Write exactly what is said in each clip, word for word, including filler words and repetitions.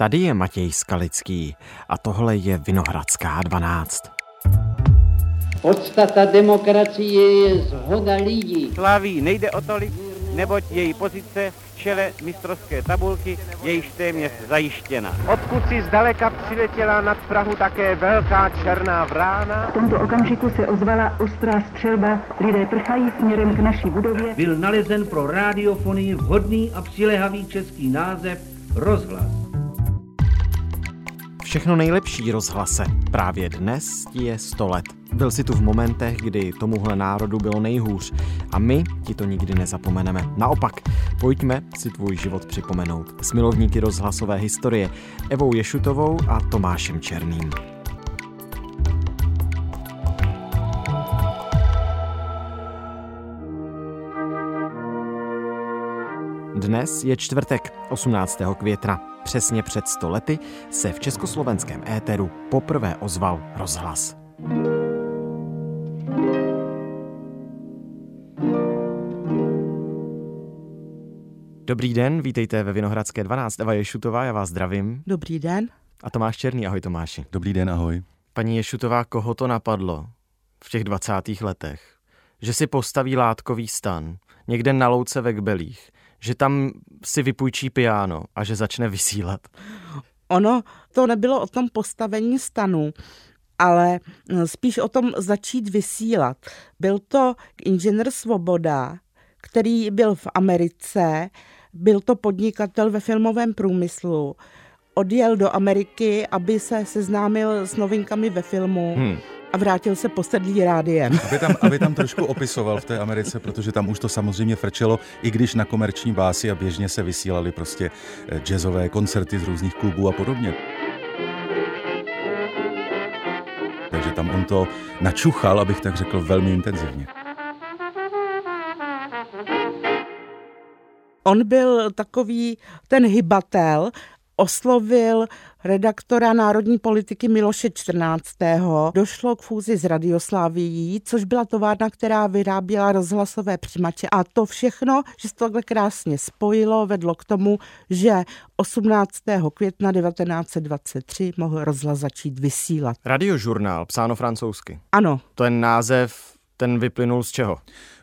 Tady je Matěj Skalický a tohle je Vinohradská dvanáct. Podstata demokracie je zhoda lidí. Slaví nejde o tolik, neboť její pozice v čele mistrovské tabulky je již téměř zajištěna. Odkud si zdaleka přiletěla nad Prahu také velká černá vrána. V tomto okamžiku se ozvala ostrá střelba, lidé prchají směrem k naší budově. Byl nalezen pro radiofonii vhodný a přilehavý český název rozhlas. Všechno nejlepší, rozhlase. Právě dnes ti je sto let. Byl jsi tu v momentech, kdy tomuhle národu bylo nejhůř. A my ti to nikdy nezapomeneme. Naopak, pojďme si tvůj život připomenout s milovníky rozhlasové historie Evou Ješutovou a Tomášem Černým. Dnes je čtvrtek, osmnáctého května. Přesně před sto lety se v československém éteru poprvé ozval rozhlas. Dobrý den, vítejte ve Vinohradské dvanáct. Eva Ješutová, já vás zdravím. Dobrý den. A Tomáš Černý, ahoj Tomáši. Dobrý den, ahoj. Paní Ješutová, koho to napadlo v těch dvacátých letech? Že si postaví látkový stan někde na louce ve Kbelích, že tam si vypůjčí piano a že začne vysílat. Ono to nebylo o tom postavení stanu, ale spíš o tom začít vysílat. Byl to inženýr Svoboda, který byl v Americe, byl to podnikatel ve filmovém průmyslu, odjel do Ameriky, aby se seznámil s novinkami ve filmu. Hmm. A vrátil se posedlý rádiem. Aby tam, aby tam trošku opisoval v té Americe, protože tam už to samozřejmě frčelo, i když na komerční bázi a běžně se vysílaly prostě jazzové koncerty z různých klubů a podobně. Takže tam on to načuchal, abych tak řekl, velmi intenzivně. On byl takový ten hybatel, oslovil redaktora národní politiky Miloše čtrnáctého Došlo k fúzi s Radioslávií, což byla továrna, která vyráběla rozhlasové přijímače. A to všechno, že se to takhle krásně spojilo, vedlo k tomu, že osmnáctého května devatenáct set dvacet tři mohl rozhlas začít vysílat. Radiožurnál, psáno francouzsky. Ano. Ten název, ten vyplynul z čeho?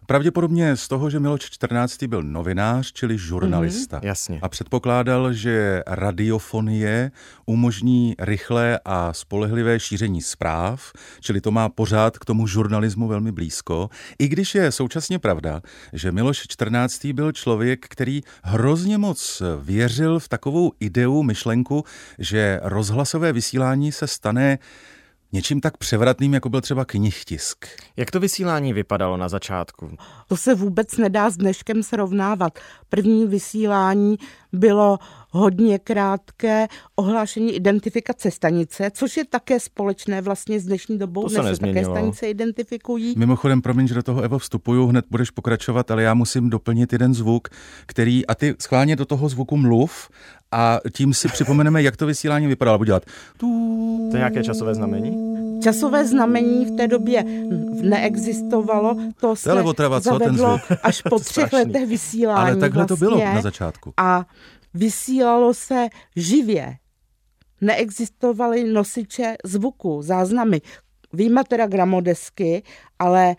Pravděpodobně z toho, že Miloš čtrnáctý byl novinář, čili žurnalista. Mm, jasně. A předpokládal, že radiofonie umožní rychlé a spolehlivé šíření zpráv, čili to má pořád k tomu žurnalismu velmi blízko. I když je současně pravda, že Miloš čtrnáctý byl člověk, který hrozně moc věřil v takovou ideu, myšlenku, že rozhlasové vysílání se stane něčím tak převratným, jako byl třeba knihtisk. Jak to vysílání vypadalo na začátku? To se vůbec nedá s dneškem srovnávat. První vysílání bylo hodně krátké, ohlášení identifikace stanice, což je také společné vlastně s dnešní dobou. To se nezměnilo. Také stanice identifikují. Mimochodem, promiň, že do toho, Evo, vstupuju, hned budeš pokračovat, ale já musím doplnit jeden zvuk, který, a ty schválně do toho zvuku mluv, a tím si připomeneme, jak to vysílání vypadalo. Budu dělat. To je nějaké časové znamení? Časové znamení v té době neexistovalo, to se otrava, zavedlo co, až po třech letech vysílání. Ale takhle vlastně to bylo na začátku. A vysílalo se živě. Neexistovaly nosiče zvuku, záznamy. Víme teda gramodesky, ale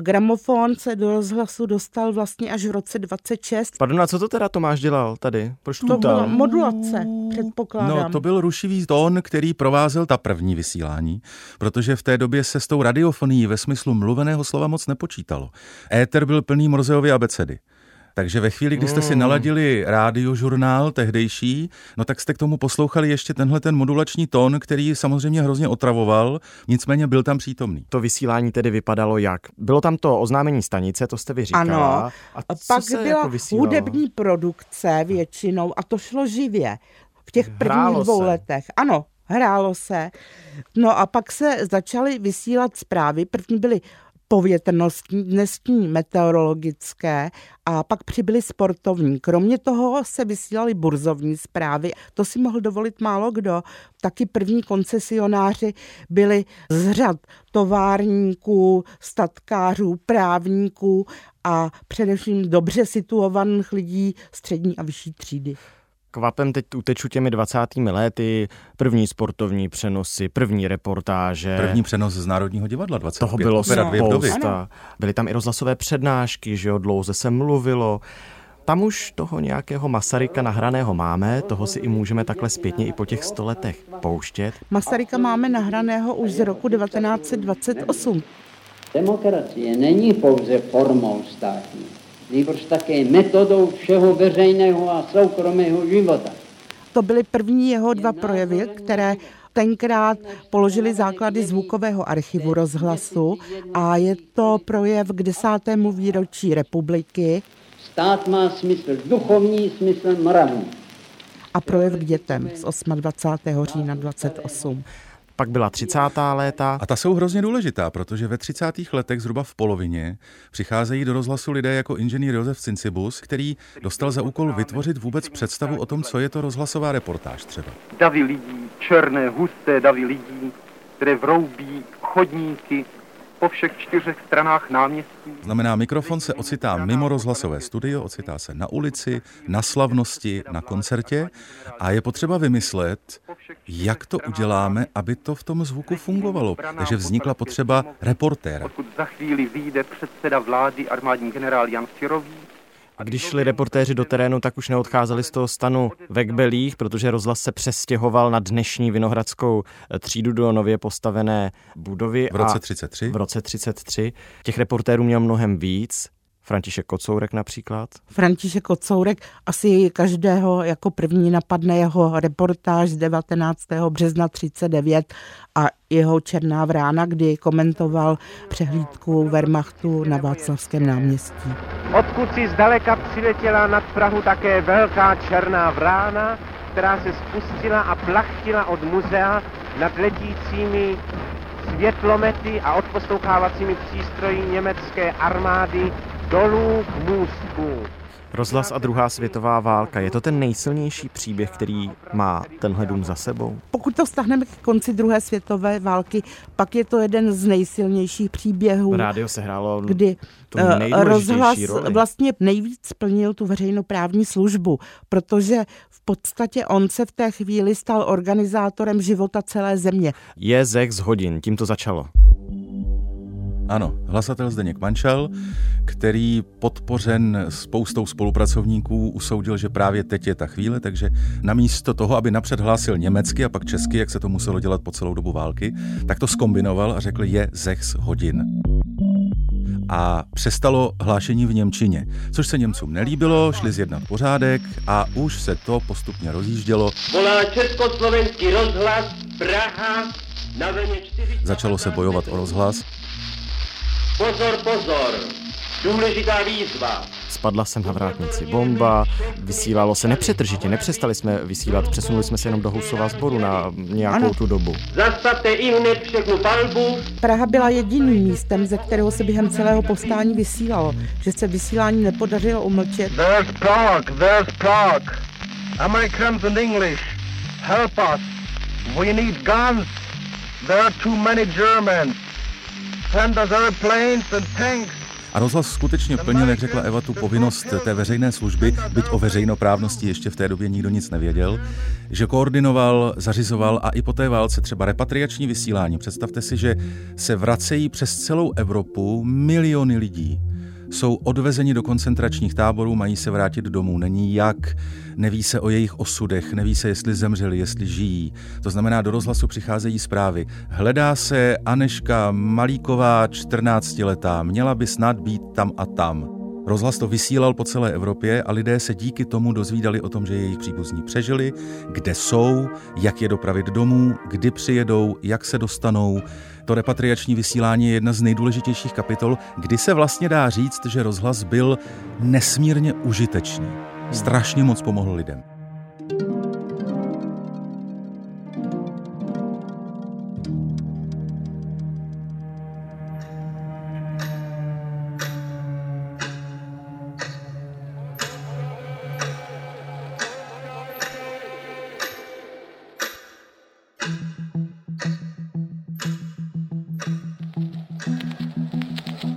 gramofon se do rozhlasu dostal vlastně až v roce dvacet šest. Pardon, a co to teda Tomáš dělal tady? Proč to byla modulace, předpokládám. No, to byl rušivý tón, který provázel ta první vysílání, protože v té době se s tou radiofonií ve smyslu mluveného slova moc nepočítalo. Éter byl plný Morzeovy abecedy. Takže ve chvíli, kdy jste si naladili Radiožurnál tehdejší, no tak jste k tomu poslouchali ještě tenhle ten modulační tón, který samozřejmě hrozně otravoval, nicméně byl tam přítomný. To vysílání tedy vypadalo jak? Bylo tam to oznámení stanice, to jste vy říkala. Ano, a pak byla jako hudební produkce většinou a to šlo živě v těch prvních dvou letech. Ano, hrálo se. No a pak se začaly vysílat zprávy, první byly povětrnostní, dnešní meteorologické a pak přibyly sportovní. Kromě toho se vysílaly burzovní zprávy. To si mohl dovolit málo kdo. Taky první koncesionáři byli z řad továrníků, statkářů, právníků a především dobře situovaných lidí střední a vyšší třídy. kvapem teď uteču těmi dvacátými léty, první sportovní přenosy, první reportáže. První přenos z Národního divadla dvacátého. Toho bylo spousta. Byly tam i rozhlasové přednášky, že jo, dlouze se mluvilo. Tam už toho nějakého Masaryka nahraného máme, toho si i můžeme takhle zpětně i po těch sto letech pouštět. Masaryka máme nahraného už z roku devatenáct set dvacet osm. Demokracie není pouze formou státní, nýbrž také metodou všeho veřejného a soukromého života. To byly první jeho dva projevy, které tenkrát položili základy zvukového archivu rozhlasu, a je to projev k desátému výročí republiky. Stát má smysl duchovní, smysl mravní. A projev k dětem z dvacátého osmého října dvacet osm. Pak byla třicátá léta. A ta jsou hrozně důležitá, protože ve třicátých letech zhruba v polovině přicházejí do rozhlasu lidé jako inženýr Josef Cincibus, který dostal za úkol vytvořit vůbec představu o tom, co je to rozhlasová reportáž třeba. Davy lidí, černé, husté davy lidí, které vroubí chodníky po všech čtyřech stranách náměstí. Znamená, mikrofon se ocitá mimo rozhlasové studio, ocitá se na ulici, na slavnosti, na koncertě, a je potřeba vymyslet, jak to uděláme, aby to v tom zvuku fungovalo. Takže vznikla potřeba reportéra. Odkud za chvíli vyjde předseda vlády armádní generál Jan Firový. A když šli reportéři do terénu, tak už neodcházeli z toho stanu ve kbelích, protože rozhlas se přestěhoval na dnešní Vinohradskou třídu do nově postavené budovy. V roce třicet tři. V roce třicet tři. Těch reportérů měl mnohem víc. František Kocourek například. František Kocourek, asi každého jako první napadne jeho reportáž z devatenáctého března třicet devět a jeho Černá vrána, kdy komentoval přehlídku Wehrmachtu na Václavském náměstí. Odkud si zdaleka přiletěla nad Prahu také velká černá vrána, která se spustila a plachtila od muzea nad letícími světlomety a odposlouchávacími přístroji německé armády dolů k můstku. Rozhlas a druhá světová válka. Je to ten nejsilnější příběh, který má tenhle dům za sebou? Pokud to stáhneme k konci druhé světové války, pak je to jeden z nejsilnějších příběhů. Rádio se hrálo, kdy rozhlas roli. Vlastně nejvíc plnil tu veřejnoprávní službu, protože v podstatě on se v té chvíli stal organizátorem života celé země. Je zex hodin, tím to začalo. Ano, hlasatel Zdeněk Mančal, který podpořen spoustou spolupracovníků usoudil, že právě teď je ta chvíle, takže namísto toho, aby napřed hlásil německy a pak česky, jak se to muselo dělat po celou dobu války, tak to zkombinoval a řekl je sechs hodin. A přestalo hlášení v němčině, což se Němcům nelíbilo, šli zjednat pořádek a už se to postupně rozjíždělo. Volá Československý rozhlas, Praha, na vlně čtyřicet... Začalo se bojovat o rozhlas. Pozor, pozor, důležitá výzva. Spadla sem na vrátnici bomba, vysílalo se nepřetržitě, nepřestali jsme vysílat, přesunuli jsme se jenom do Husova sboru na nějakou ano. tu dobu. Zastavte i hned všechnu palbu. Praha byla jediným místem, ze kterého se během celého povstání vysílalo, že se vysílání nepodařilo umlčet. There's Prague, there's Prague. Americans and English, help us. We need guns. There are too many Germans. A rozhlas skutečně plnil, jak řekla Eva, tu povinnost té veřejné služby, byť o veřejnoprávnosti ještě v té době nikdo nic nevěděl, že koordinoval, zařizoval a i po té válce třeba repatriační vysílání. Představte si, že se vracejí přes celou Evropu miliony lidí. Jsou odvezeni do koncentračních táborů, mají se vrátit domů. Není jak, neví se o jejich osudech, neví se, jestli zemřeli, jestli žijí. To znamená, do rozhlasu přicházejí zprávy. Hledá se Aneška Malíková, čtrnáctiletá, měla by snad být tam a tam. Rozhlas to vysílal po celé Evropě a lidé se díky tomu dozvídali o tom, že jejich příbuzní přežili, kde jsou, jak je dopravit domů, kdy přijedou, jak se dostanou. To repatriační vysílání je jedna z nejdůležitějších kapitol, kdy se vlastně dá říct, že rozhlas byl nesmírně užitečný. Strašně moc pomohl lidem.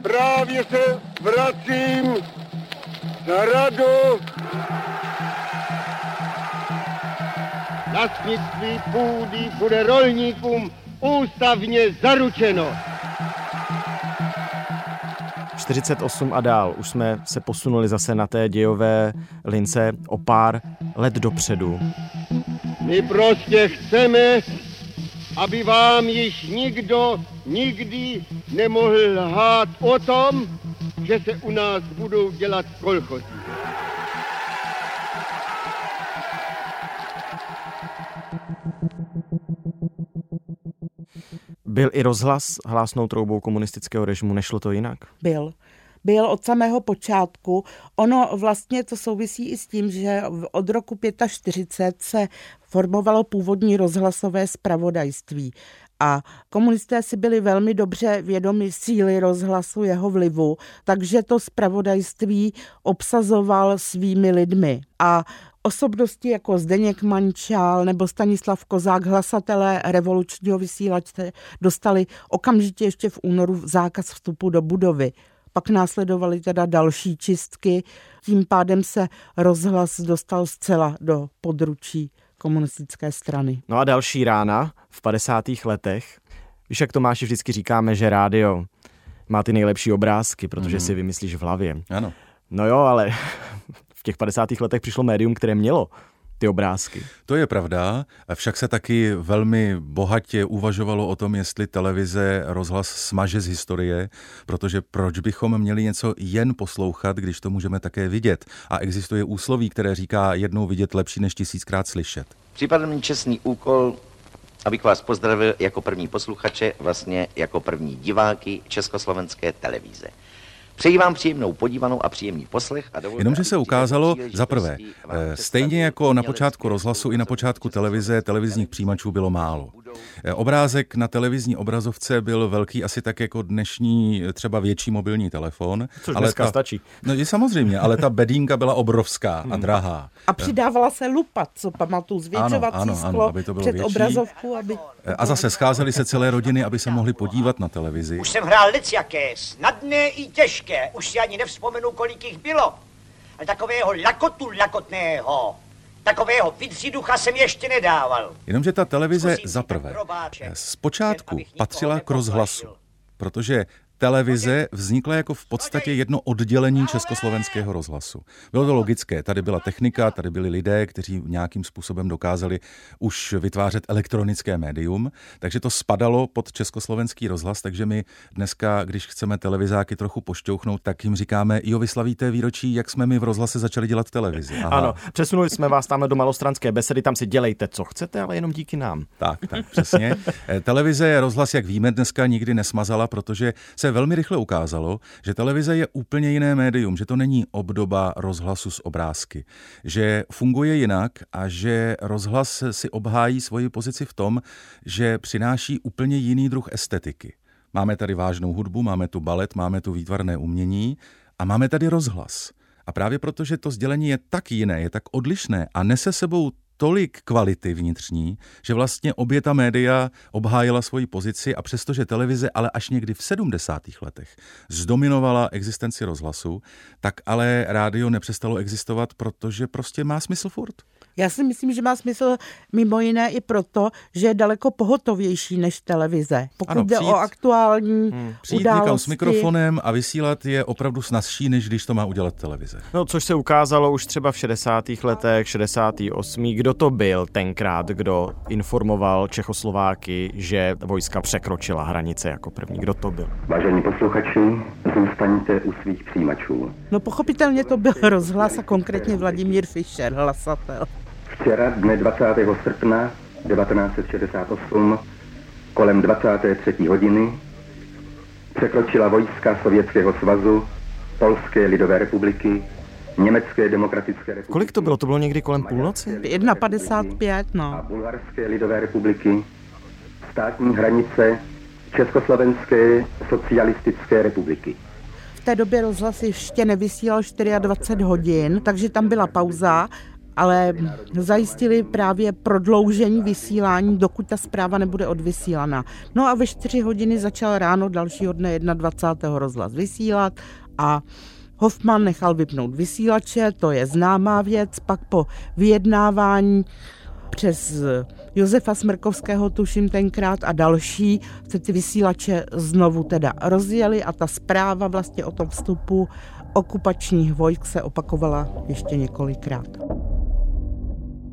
Právě se vracím na Radu Vlastnictví půdy bude rolníkům ústavně zaručeno. čtyřicet osm a dál už jsme se posunuli zase na té dějové lince o pár let dopředu. My prostě chceme, aby vám již nikdo nikdy nemohl lhát o tom, že se u nás budou dělat kolchozy. Byl i rozhlas hlásnou troubou komunistického režimu, nešlo to jinak? Byl. Byl od samého počátku. Ono vlastně to souvisí i s tím, že od roku čtyřicet pět se formovalo původní rozhlasové zpravodajství. A komunisté si byli velmi dobře vědomi síly rozhlasu, jeho vlivu, takže to zpravodajství obsazoval svými lidmi. A osobnosti jako Zdeněk Mančal nebo Stanislav Kozák, hlasatelé revolučního vysílače, dostali okamžitě ještě v únoru zákaz vstupu do budovy. Pak následovaly teda další čistky, tím pádem se rozhlas dostal zcela do područí komunistické strany. No a další rána v padesátých letech. Víš, jak Tomáši vždycky říkáme, že rádio má ty nejlepší obrázky, protože mm. si vymyslíš v hlavě. Ano. No jo, ale v těch padesátých letech přišlo médium, které mělo ty obrázky. To je pravda, však se taky velmi bohatě uvažovalo o tom, jestli televize rozhlas smaže z historie, protože proč bychom měli něco jen poslouchat, když to můžeme také vidět. A existuje úsloví, které říká jednou vidět lepší než tisíckrát slyšet. Připadl mi čestný úkol, abych vás pozdravil jako první posluchače, vlastně jako první diváky Československé televize. Přeji vám příjemnou podívanou a příjemný poslech. A jenomže se ukázalo, za prvé, stejně jako na počátku rozhlasu i na počátku televize, televizních přijímačů bylo málo. Obrázek na televizní obrazovce byl velký asi tak jako dnešní třeba větší mobilní telefon. Což ale dneska ta, stačí. No je samozřejmě, ale ta bedínka byla obrovská hmm. a drahá. A přidávala se lupa, co pamatuju, zvětšovací ano, ano, sklo ano, před větší. Obrazovku. Aby... A zase scházely se celé rodiny, aby se mohly podívat na televizi. Už jsem hrál lecjaké, snadné i těžké, už si ani nevzpomenu, kolik jich bylo. Ale takového lakotu lakotného... Takového vidřiducha jsem ještě nedával. Jenomže ta televize zaprvé zpočátku patřila k rozhlasu, protože televize vznikla jako v podstatě jedno oddělení Československého rozhlasu. Bylo to logické, tady byla technika, tady byli lidé, kteří nějakým způsobem dokázali už vytvářet elektronické médium, takže to spadalo pod Československý rozhlas, takže my dneska, když chceme televizáky trochu pošťouchnout, tak jim říkáme, jo, vy slavíte výročí, jak jsme my v rozhlase začali dělat televizi. Aha. Ano, přesunuli jsme vás tam do Malostranské besedy, tam si dělejte, co chcete, ale jenom díky nám. Tak, tak, přesně. Televize, rozhlas, jak víme, dneska nikdy nesmazala, protože se velmi rychle ukázalo, že televize je úplně jiné médium, že to není obdoba rozhlasu s obrázky, že funguje jinak a že rozhlas si obhájí svoji pozici v tom, že přináší úplně jiný druh estetiky. Máme tady vážnou hudbu, máme tu balet, máme tu výtvarné umění a máme tady rozhlas. A právě proto, že to sdělení je tak jiné, je tak odlišné a nese sebou tolik kvality vnitřní, že vlastně obě ta média obhájila svoji pozici a přestože televize, ale až někdy v sedmdesátých letech zdominovala existenci rozhlasu, tak ale rádio nepřestalo existovat, protože prostě má smysl furt. Já si myslím, že má smysl mimo jiné i proto, že je daleko pohotovější než televize. Pokud ano, přijít, jde o aktuální hmm. přijít události. Někam s mikrofonem a vysílat je opravdu snazší, než když to má udělat televize. No, což se ukázalo už třeba v šedesátých letech, šedesát osm. Kdo to byl tenkrát, kdo informoval Čechoslováky, že vojska překročila hranice jako první? Kdo to byl? Vážení posluchači, zůstaňte u svých přijímačů. No pochopitelně to byl rozhlas a konkrétně Vladimír Fischer, hlasatel. Včera dne dvacátého srpna devatenáct set šedesát osm kolem dvacáté třetí hodiny překročila vojska Sovětského svazu, Polské lidové republiky, Německé demokratické republiky. Kolik to bylo? To bylo někdy kolem půlnoci? jedna padesát pět, no. A Bulharské lidové republiky, státní hranice Československé socialistické republiky. V té době rozhlas ještě nevysílal dvacet čtyři hodin, takže tam byla pauza, ale zajistili právě prodloužení vysílání, dokud ta zpráva nebude odvysílaná. No a ve čtyři hodiny začal ráno dalšího dne dvacátého prvního rozhlas vysílat a Hoffman nechal vypnout vysílače, to je známá věc, pak po vyjednávání přes Josefa Smrkovského, tuším tenkrát, a další se ty vysílače znovu teda rozjeli a ta zpráva vlastně o tom vstupu okupačních vojsk se opakovala ještě několikrát.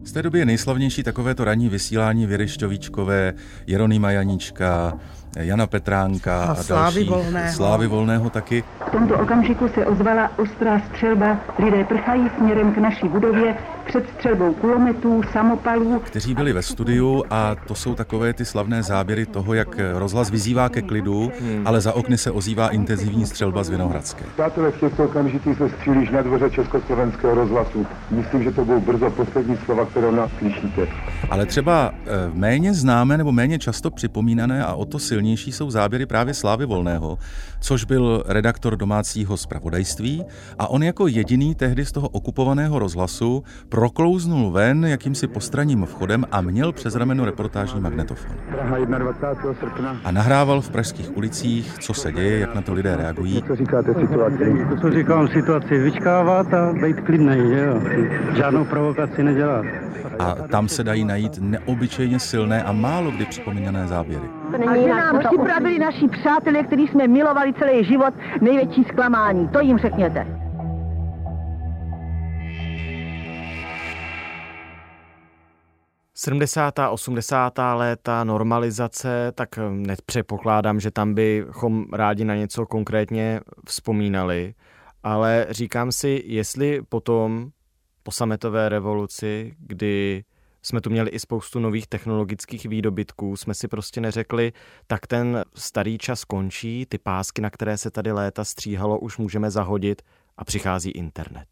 Z té doby je nejslavnější takovéto ranní vysílání Věry Šťovíčkové, Jeronýma Janíčka, Jana Petránka a, a Slávy Volného. Slávy Volného taky. V tomto okamžiku se ozvala ostrá střelba, lidé prchají směrem k naší budově před střelbou kulometů, samopalů. Kteří byli ve studiu a to jsou takové ty slavné záběry toho, jak rozhlas vyzývá ke klidu, hmm. ale za okny se ozývá intenzivní střelba z Vinohradské. Přátelé, v těchto okamžicích se střílíš na dvoře Československého rozhlasu. Myslím, že to budou brzo poslední slova, které nás slyšíte. Ale třeba méně známé nebo méně často připomínané a o to silnější jsou záběry právě Slávy Volného, což byl redaktor domácího zpravodajství a on jako jediný tehdy z toho okupovaného rozhlasu proklouznul ven jakýmsi postranním vchodem a měl přes rameno reportážní magnetofon. A nahrával v pražských ulicích, co se děje, jak na to lidé reagují. Co říkáte situaci? Co říkám situaci? Vyčkávat a být klidnej, že jo? Žádnou provokaci nedělat. A tam se dají najít neobyčejně silné a málo kdy připomínané záběry. A že nám připravili naši přátelé, který jsme milovali celý život, největší zklamání. To jim řekněte. sedmdesátá, osmdesátá léta, normalizace, tak nepředpokládám, že tam bychom rádi na něco konkrétně vzpomínali, ale říkám si, jestli potom po sametové revoluci, kdy jsme tu měli i spoustu nových technologických výdobytků, jsme si prostě neřekli, tak ten starý čas končí, ty pásky, na které se tady léta stříhalo, už můžeme zahodit a přichází internet.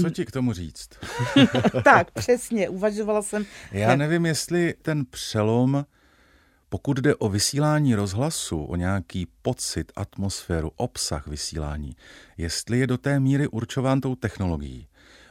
Co ti k tomu říct? Tak, přesně, uvažovala jsem. Já nevím, jestli ten přelom, pokud jde o vysílání rozhlasu, o nějaký pocit, atmosféru, obsah vysílání, jestli je do té míry určován tou technologií.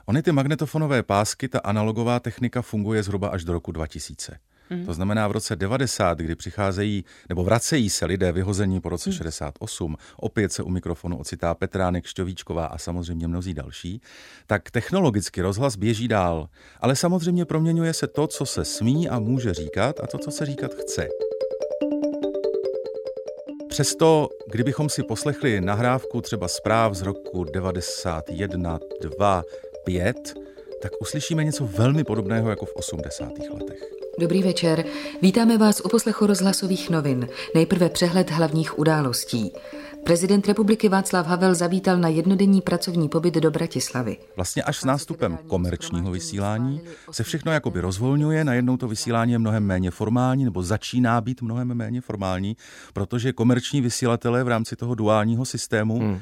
Ony ty magnetofonové pásky, ta analogová technika funguje zhruba až do roku dva tisíce. Mm. To znamená v roce devadesát, kdy přicházejí, nebo vracejí se lidé vyhození po roce mm. šedesát osm, opět se u mikrofonu ocitá Petránek, Šťovíčková a samozřejmě mnozí další, tak technologicky rozhlas běží dál. Ale samozřejmě proměňuje se to, co se smí a může říkat a to, co se říkat chce. Přesto, kdybychom si poslechli nahrávku třeba zpráv z roku devadesát jedna, dva, pět, tak uslyšíme něco velmi podobného jako v osmdesátých letech. Dobrý večer, vítáme vás u poslechu rozhlasových novin. Nejprve přehled hlavních událostí. Prezident republiky Václav Havel zavítal na jednodenní pracovní pobyt do Bratislavy. Vlastně až s nástupem komerčního vysílání se všechno jakoby rozvolňuje, najednou to vysílání je mnohem méně formální, nebo začíná být mnohem méně formální, protože komerční vysílatelé v rámci toho duálního systému hmm.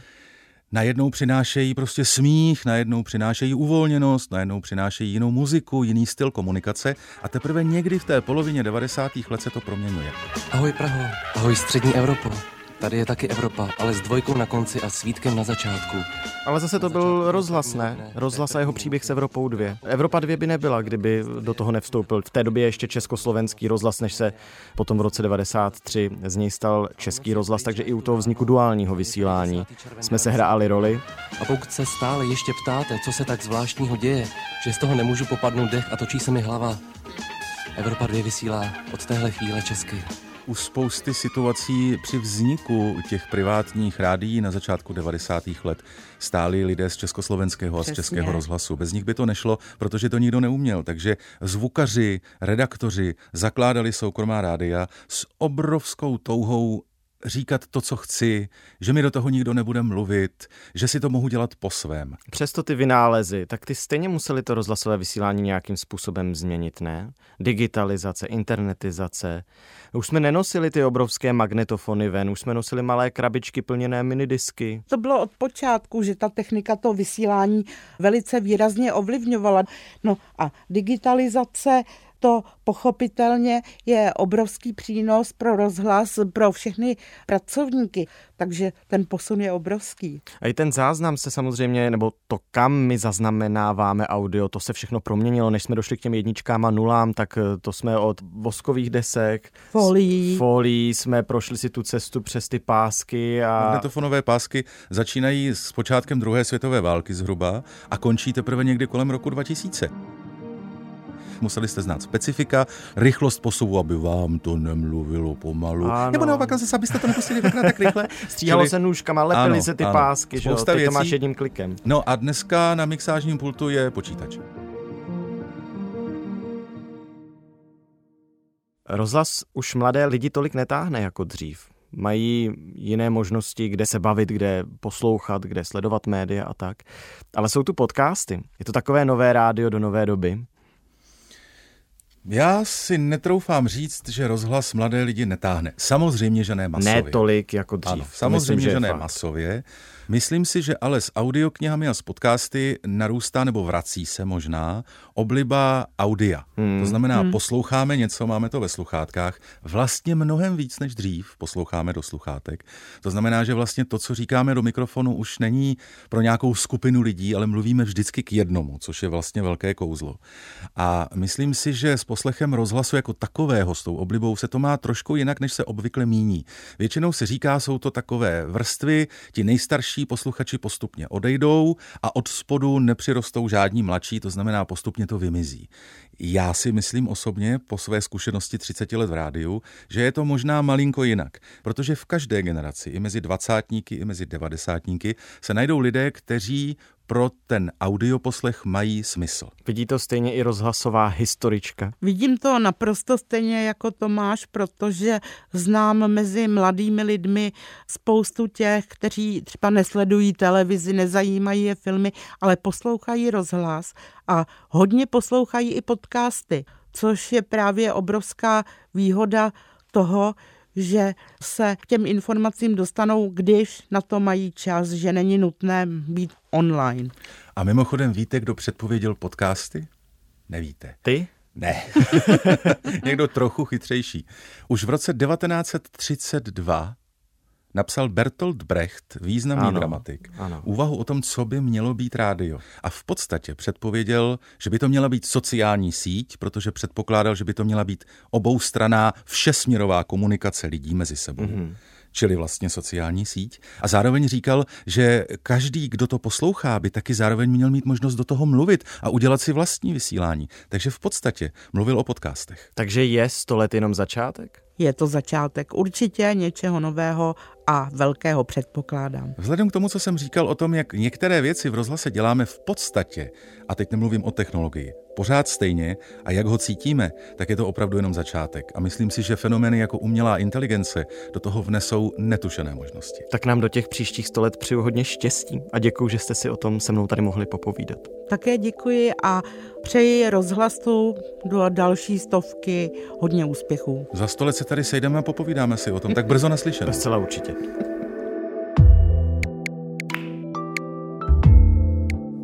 najednou přinášejí prostě smích, najednou přinášejí uvolněnost, najednou přinášejí jinou muziku, jiný styl komunikace a teprve někdy v té polovině devadesátých let se to proměňuje. Ahoj Praho, ahoj střední Evropo. Tady je taky Evropa, ale s dvojkou na konci a svítkem na začátku. Ale zase to byl rozhlas, ne? Rozhlas a jeho příběh s Evropou dvě. Evropa dvě by nebyla, kdyby do toho nevstoupil. V té době ještě Československý rozhlas, než se potom v roce devadesát tři z něj stal Český rozhlas, takže i u toho vzniku duálního vysílání jsme se hráli roli. A pokud se stále ještě ptáte, co se tak zvláštního děje, že z toho nemůžu popadnout dech a točí se mi hlava, Evropa dvě vysílá od téhle chvíle česky. U spousty situací při vzniku těch privátních rádií na začátku devadesátých let stáli lidé z Československého a z Českého rozhlasu. Bez nich by to nešlo, protože to nikdo neuměl. Takže zvukaři, redaktoři zakládali soukromá rádia s obrovskou touhou říkat to, co chci, že mi do toho nikdo nebude mluvit, že si to mohu dělat po svém. Přesto ty vynálezy, tak ty stejně museli to rozhlasové vysílání nějakým způsobem změnit, ne? Digitalizace, internetizace. Už jsme nenosili ty obrovské magnetofony ven, už jsme nosili malé krabičky plněné minidisky. To bylo od počátku, že ta technika toho vysílání velice výrazně ovlivňovala. No a digitalizace, to pochopitelně je obrovský přínos pro rozhlas, pro všechny pracovníky, takže ten posun je obrovský. A i ten záznam se samozřejmě, nebo to, kam my zaznamenáváme audio, to se všechno proměnilo, než jsme došli k těm jedničkám a nulám, tak to jsme od voskových desek, folí, folí jsme prošli si tu cestu přes ty pásky. A magnetofonové pásky začínají s počátkem druhé světové války zhruba a končí teprve někdy kolem roku dva tisíce. Museli jste znát specifika, rychlost posouvu, aby vám to nemluvilo pomalu. Ano. Nebo naopak zase, abyste to nepustili dvakrát tak rychle. Stříhalo čili... se nůžkama, lepily ano, se ty ano. pásky, že jo? Ty to máš jedním klikem. No a dneska na mixážním pultu je počítač. Rozhlas už mladé lidi tolik netáhne jako dřív. Mají jiné možnosti, kde se bavit, kde poslouchat, kde sledovat média a tak. Ale jsou tu podcasty. Je to takové nové rádio do nové doby? Já si netroufám říct, že rozhlas mladé lidi netáhne. Samozřejmě, že ne masově. Ne tolik jako dřív. Ano, samozřejmě, Myslím, že, že ne fakt. masově. Myslím si, že ale s audioknihami a s podcasty narůstá nebo vrací se možná obliba audia. Hmm. To znamená, hmm. posloucháme něco, máme to ve sluchátkách. Vlastně mnohem víc než dřív posloucháme do sluchátek. To znamená, že vlastně to, co říkáme do mikrofonu, už není pro nějakou skupinu lidí, ale mluvíme vždycky k jednomu, což je vlastně velké kouzlo. A myslím si, že s poslechem rozhlasu jako takového, s tou oblibou, se to má trošku jinak, než se obvykle míní. Většinou se říká, jsou to takové vrstvy, ti nejstarší posluchači postupně odejdou a od spodu nepřirostou žádní mladší, to znamená postupně to vymizí. Já si myslím osobně po své zkušenosti třicet let v rádiu, že je to možná malinko jinak, protože v každé generaci, i mezi dvacátníky, i mezi devadesátníky, se najdou lidé, kteří pro ten audioposlech mají smysl. Vidí to stejně i rozhlasová historička? Vidím to naprosto stejně jako Tomáš, protože znám mezi mladými lidmi spoustu těch, kteří třeba nesledují televizi, nezajímají je filmy, ale poslouchají rozhlas a hodně poslouchají i podcasty, což je právě obrovská výhoda toho, že se k těm informacím dostanou, když na to mají čas, že není nutné být online. A mimochodem víte, kdo předpověděl podcasty? Nevíte. Ty? Ne. Někdo trochu chytřejší. Už v roce devatenáct set třicet dva napsal Bertolt Brecht, významný ano, dramatik, ano. úvahu o tom, co by mělo být rádio. A v podstatě předpověděl, že by to měla být sociální síť, protože předpokládal, že by to měla být oboustranná všesměrová komunikace lidí mezi sebou. Mm-hmm. Čili vlastně sociální síť. A zároveň říkal, že každý, kdo to poslouchá, by taky zároveň měl mít možnost do toho mluvit a udělat si vlastní vysílání. Takže v podstatě mluvil o podcastech. Takže je sto let jenom začátek? Je to začátek určitě něčeho nového a velkého, předpokládám. Vzhledem k tomu, co jsem říkal o tom, jak některé věci v rozhlase děláme v podstatě, a teď nemluvím o technologii, pořád stejně a jak ho cítíme, tak je to opravdu jenom začátek. A myslím si, že fenomény jako umělá inteligence do toho vnesou netušené možnosti. Tak nám do těch příštích sto let přeju hodně štěstí a děkuji, že jste si o tom se mnou tady mohli popovídat. Také děkuji a přeji rozhlasu do další stovky hodně úspěchů. Za sto let se tady sejdeme a popovídáme si o tom, tak brzo naslyšenou. To zcela určitě.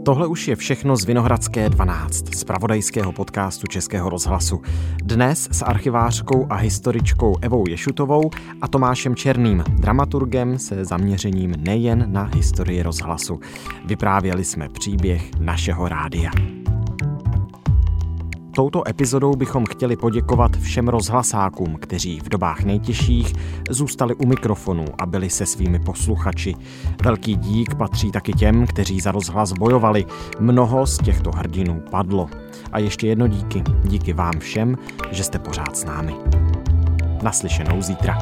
Tohle už je všechno z Vinohradské dvanáct, zpravodajského podcastu Českého rozhlasu. Dnes s archivářkou a historičkou Evou Ješutovou a Tomášem Černým, dramaturgem se zaměřením nejen na historii rozhlasu. Vyprávěli jsme příběh našeho rádia. Touto epizodou bychom chtěli poděkovat všem rozhlasákům, kteří v dobách nejtěžších zůstali u mikrofonu a byli se svými posluchači. Velký dík patří taky těm, kteří za rozhlas bojovali. Mnoho z těchto hrdinů padlo. A ještě jedno díky. Díky vám všem, že jste pořád s námi. Naslyšenou zítra.